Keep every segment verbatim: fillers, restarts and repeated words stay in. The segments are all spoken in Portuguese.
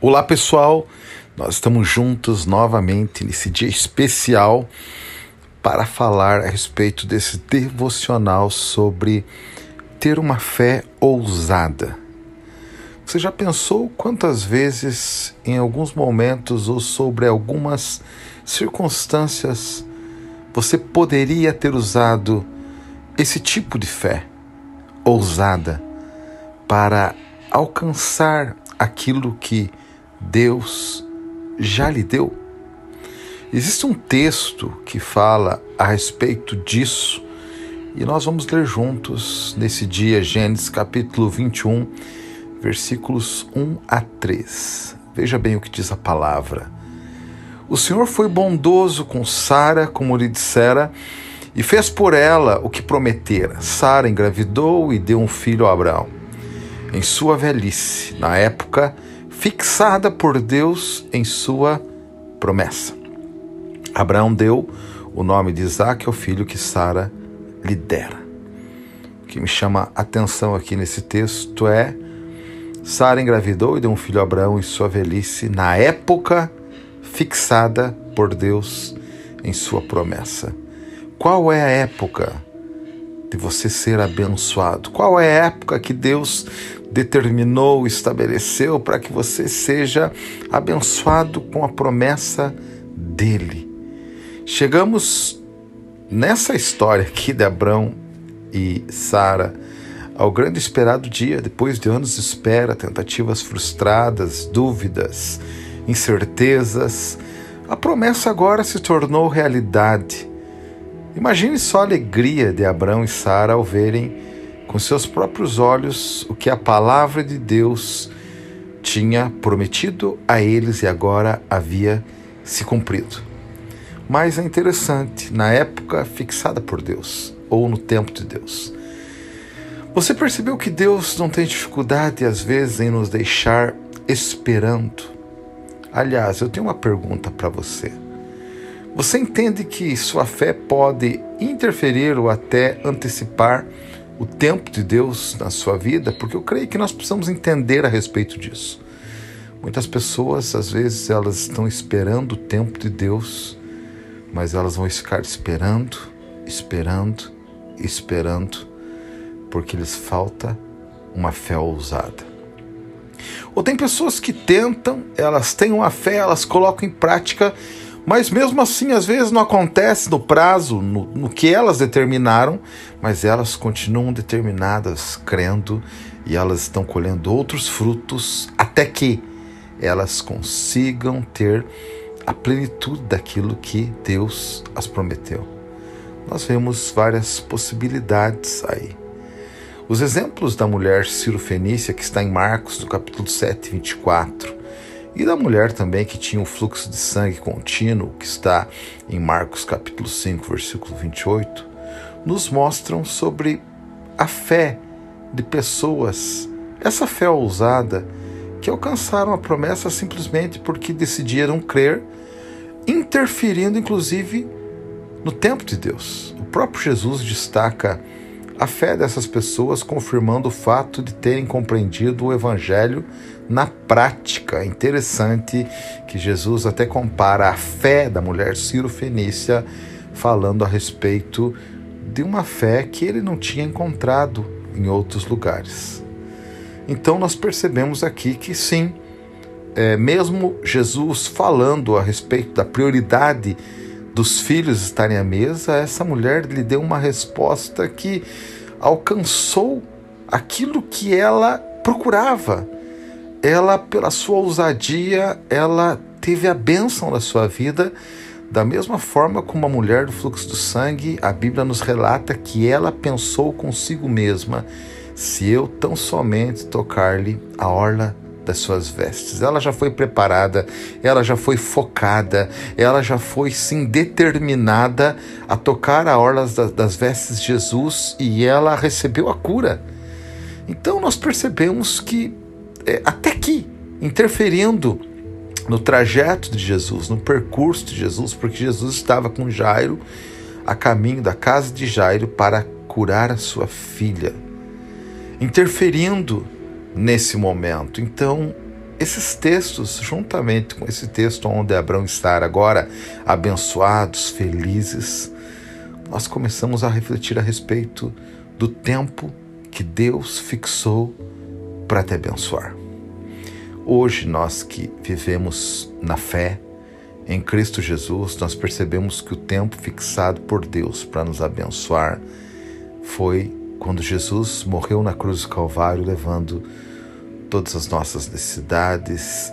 Olá pessoal, nós estamos juntos novamente nesse dia especial para falar a respeito desse devocional sobre ter uma fé ousada. Você já pensou quantas vezes em alguns momentos ou sobre algumas circunstâncias você poderia ter usado esse tipo de fé ousada para alcançar aquilo que Deus já lhe deu? Existe um texto que fala a respeito disso e nós vamos ler juntos nesse dia, Gênesis capítulo vinte e um, versículos um a três. Veja bem o que diz a palavra. O Senhor foi bondoso com Sara, como lhe dissera, e fez por ela o que prometera. Sara engravidou e deu um filho a Abraão. Em sua velhice, na época fixada por Deus em sua promessa, Abraão deu o nome de Isaque ao filho que Sara lhe dera. O que me chama a atenção aqui nesse texto é: Sara engravidou e deu um filho a Abraão em sua velhice, na época fixada por Deus em sua promessa. Qual é a época de você ser abençoado? Qual é a época que Deus determinou, estabeleceu para que você seja abençoado com a promessa dele? Chegamos nessa história aqui de Abraão e Sara ao grande esperado dia, depois de anos de espera, tentativas frustradas, dúvidas, incertezas. A promessa agora se tornou realidade. Imagine só a alegria de Abraão e Sara ao verem com seus próprios olhos o que a palavra de Deus tinha prometido a eles e agora havia se cumprido. Mas é interessante, na época fixada por Deus, ou no tempo de Deus. Você percebeu que Deus não tem dificuldade, às vezes, em nos deixar esperando? Aliás, eu tenho uma pergunta para você. Você entende que sua fé pode interferir ou até antecipar o tempo de Deus na sua vida? Porque eu creio que nós precisamos entender a respeito disso. Muitas pessoas, às vezes, elas estão esperando o tempo de Deus, mas elas vão ficar esperando, esperando, esperando, porque lhes falta uma fé ousada. Ou tem pessoas que tentam, elas têm uma fé, elas colocam em prática, mas mesmo assim, às vezes não acontece no prazo, no, no que elas determinaram, mas elas continuam determinadas, crendo, e elas estão colhendo outros frutos até que elas consigam ter a plenitude daquilo que Deus as prometeu. Nós vemos várias possibilidades aí. Os exemplos da mulher Cirofenícia, que está em Marcos, no capítulo sete, vinte e quatro, e da mulher também que tinha um fluxo de sangue contínuo, que está em Marcos capítulo cinco, versículo vinte e oito, nos mostram sobre a fé de pessoas, essa fé ousada, que alcançaram a promessa simplesmente porque decidiram crer, interferindo inclusive no tempo de Deus. O próprio Jesus destaca a fé dessas pessoas, confirmando o fato de terem compreendido o evangelho na prática. É interessante que Jesus até compara a fé da mulher Cirofenícia, falando a respeito de uma fé que ele não tinha encontrado em outros lugares. Então nós percebemos aqui que sim, é, mesmo Jesus falando a respeito da prioridade dos filhos estarem à mesa, essa mulher lhe deu uma resposta que alcançou aquilo que ela procurava. Ela, pela sua ousadia, ela teve a bênção da sua vida, da mesma forma como a mulher do fluxo do sangue. A Bíblia nos relata que ela pensou consigo mesma: se eu tão somente tocar-lhe a orla das suas vestes. Ela já foi preparada, ela já foi focada, ela já foi sim determinada a tocar a orla das vestes de Jesus, e ela recebeu a cura. Então nós percebemos que até aqui, interferindo no trajeto de Jesus, no percurso de Jesus, porque Jesus estava com Jairo, a caminho da casa de Jairo para curar a sua filha, interferindo nesse momento. Então, Esses textos, juntamente com esse texto onde Abraão e Sara agora abençoados, felizes, nós começamos a refletir a respeito do tempo que Deus fixou para te abençoar. Hoje, nós que vivemos na fé em Cristo Jesus, nós percebemos que o tempo fixado por Deus para nos abençoar foi quando Jesus morreu na cruz do Calvário, levando todas as nossas necessidades,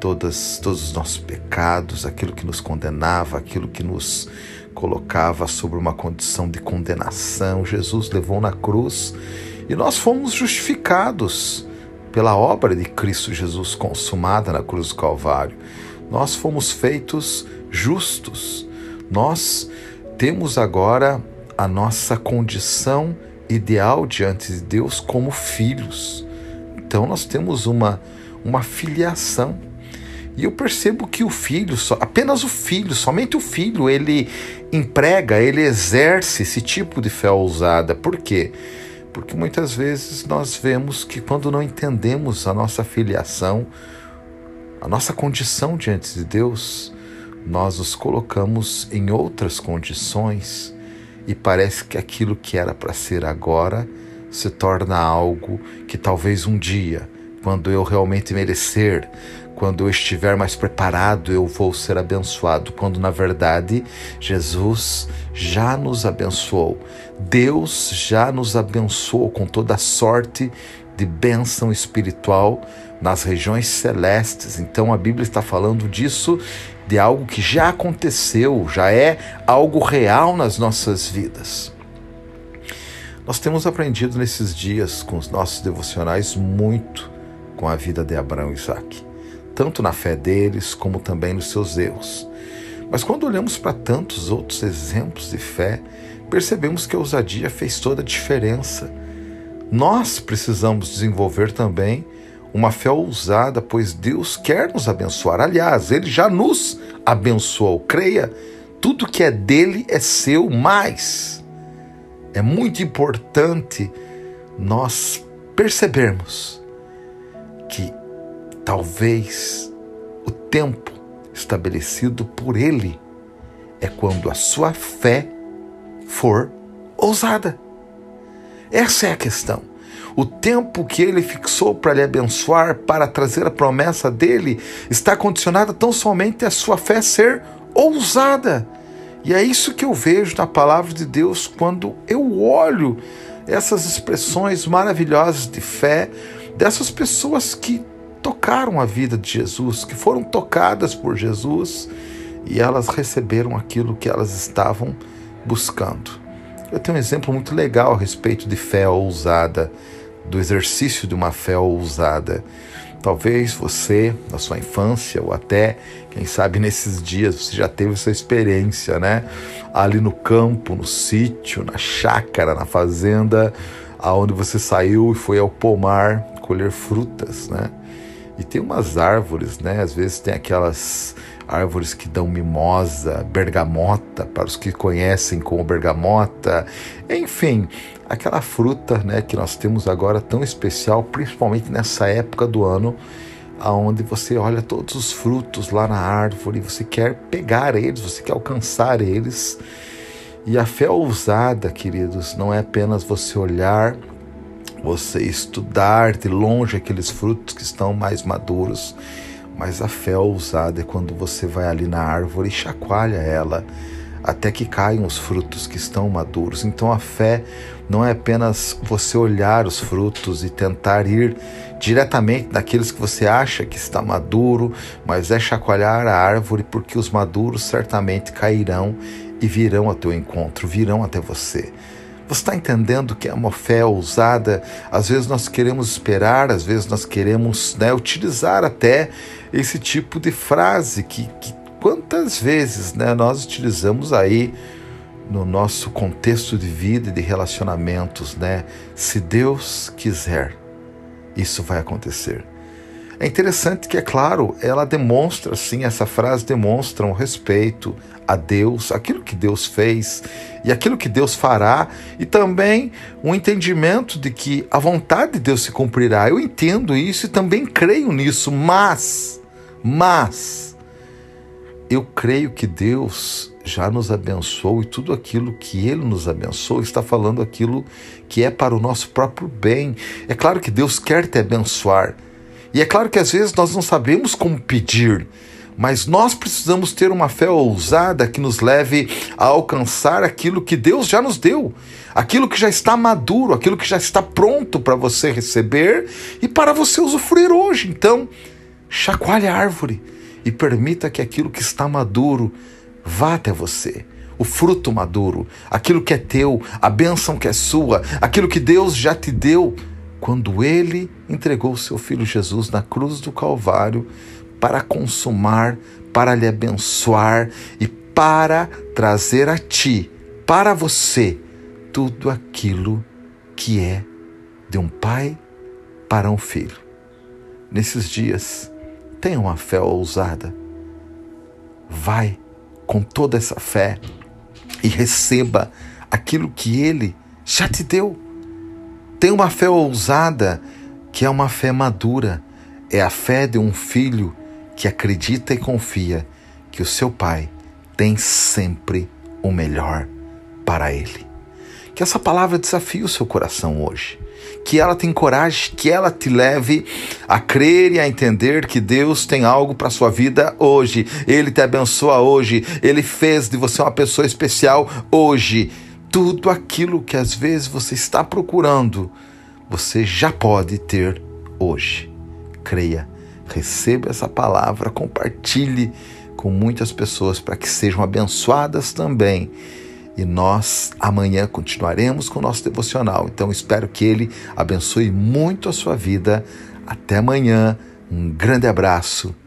todas, todos os nossos pecados, aquilo que nos condenava, aquilo que nos colocava sobre uma condição de condenação. Jesus levou na cruz e nós fomos justificados pela obra de Cristo Jesus consumada na cruz do Calvário. Nós fomos feitos justos. Nós temos agora a nossa condição ideal diante de Deus como filhos. Então nós temos uma, uma filiação. E eu percebo que o filho, só, apenas o filho, somente o filho, ele emprega, ele exerce esse tipo de fé ousada. Por quê? Porque muitas vezes nós vemos que quando não entendemos a nossa filiação, a nossa condição diante de Deus, nós nos colocamos em outras condições e parece que aquilo que era para ser agora se torna algo que talvez um dia, quando eu realmente merecer, quando eu estiver mais preparado, eu vou ser abençoado, quando na verdade Jesus já nos abençoou. Deus já nos abençoou com toda a sorte de bênção espiritual nas regiões celestes. Então a Bíblia está falando disso, de algo que já aconteceu, já é algo real nas nossas vidas. Nós temos aprendido nesses dias com os nossos devocionais muito com a vida de Abraão e Isaque, tanto na fé deles como também nos seus erros. Mas quando olhamos para tantos outros exemplos de fé, percebemos que a ousadia fez toda a diferença. Nós precisamos desenvolver também uma fé ousada, pois Deus quer nos abençoar. Aliás, Ele já nos abençoou. Creia, tudo que é dele é seu, mas é muito importante nós percebermos que talvez o tempo estabelecido por Ele é quando a sua fé for ousada. Essa é a questão. O tempo que Ele fixou para lhe abençoar, para trazer a promessa dele, está condicionado tão somente à sua fé ser ousada. E é isso que eu vejo na palavra de Deus quando eu olho essas expressões maravilhosas de fé dessas pessoas que tocaram a vida de Jesus, que foram tocadas por Jesus e elas receberam aquilo que elas estavam buscando. Eu tenho um exemplo muito legal a respeito de fé ousada, do exercício de uma fé ousada. Talvez você, na sua infância, ou até, quem sabe, nesses dias, você já teve essa experiência, né? Ali no campo, no sítio, na chácara, na fazenda, aonde você saiu e foi ao pomar colher frutas, né? E tem umas árvores, né? Às vezes tem aquelas árvores que dão mimosa, bergamota, para os que conhecem como bergamota. Enfim, aquela fruta, né, que nós temos agora tão especial, principalmente nessa época do ano, onde você olha todos os frutos lá na árvore, você quer pegar eles, você quer alcançar eles. E a fé ousada, queridos, não é apenas você olhar, você estudar de longe aqueles frutos que estão mais maduros, mas a fé ousada é quando você vai ali na árvore e chacoalha ela, até que caem os frutos que estão maduros. Então a fé não é apenas você olhar os frutos e tentar ir diretamente naqueles que você acha que está maduro, mas é chacoalhar a árvore, porque os maduros certamente cairão e virão ao teu encontro, virão até você. Você está entendendo que é uma fé ousada? Às vezes nós queremos esperar, às vezes nós queremos, né, utilizar até esse tipo de frase que, que quantas vezes, né, nós utilizamos aí no nosso contexto de vida e de relacionamentos, né? Se Deus quiser, isso vai acontecer. É interessante que, é claro, ela demonstra, sim, essa frase demonstra um respeito a Deus, aquilo que Deus fez e aquilo que Deus fará, e também um entendimento de que a vontade de Deus se cumprirá. Eu entendo isso e também creio nisso, mas, mas, eu creio que Deus já nos abençoou, e tudo aquilo que Ele nos abençoou está falando aquilo que é para o nosso próprio bem. É claro que Deus quer te abençoar, e é claro que às vezes nós não sabemos como pedir, mas nós precisamos ter uma fé ousada que nos leve a alcançar aquilo que Deus já nos deu, aquilo que já está maduro, aquilo que já está pronto para você receber e para você usufruir hoje. Então, chacoalhe a árvore e permita que aquilo que está maduro vá até você. O fruto maduro, aquilo que é teu, a bênção que é sua, aquilo que Deus já te deu, quando Ele entregou o seu Filho Jesus na cruz do Calvário para consumar, para lhe abençoar e para trazer a ti, para você, tudo aquilo que é de um pai para um filho. Nesses dias, tenha uma fé ousada. Vai com toda essa fé e receba aquilo que Ele já te deu. Tem uma fé ousada, que é uma fé madura, é a fé de um filho que acredita e confia que o seu pai tem sempre o melhor para ele. Que essa palavra desafie o seu coração hoje, que ela te encoraje, que ela te leve a crer e a entender que Deus tem algo para a sua vida hoje, Ele te abençoa hoje, Ele fez de você uma pessoa especial hoje. Tudo aquilo que às vezes você está procurando, você já pode ter hoje. Creia, receba essa palavra, compartilhe com muitas pessoas para que sejam abençoadas também. E nós amanhã continuaremos com o nosso devocional. Então espero que Ele abençoe muito a sua vida. Até amanhã, um grande abraço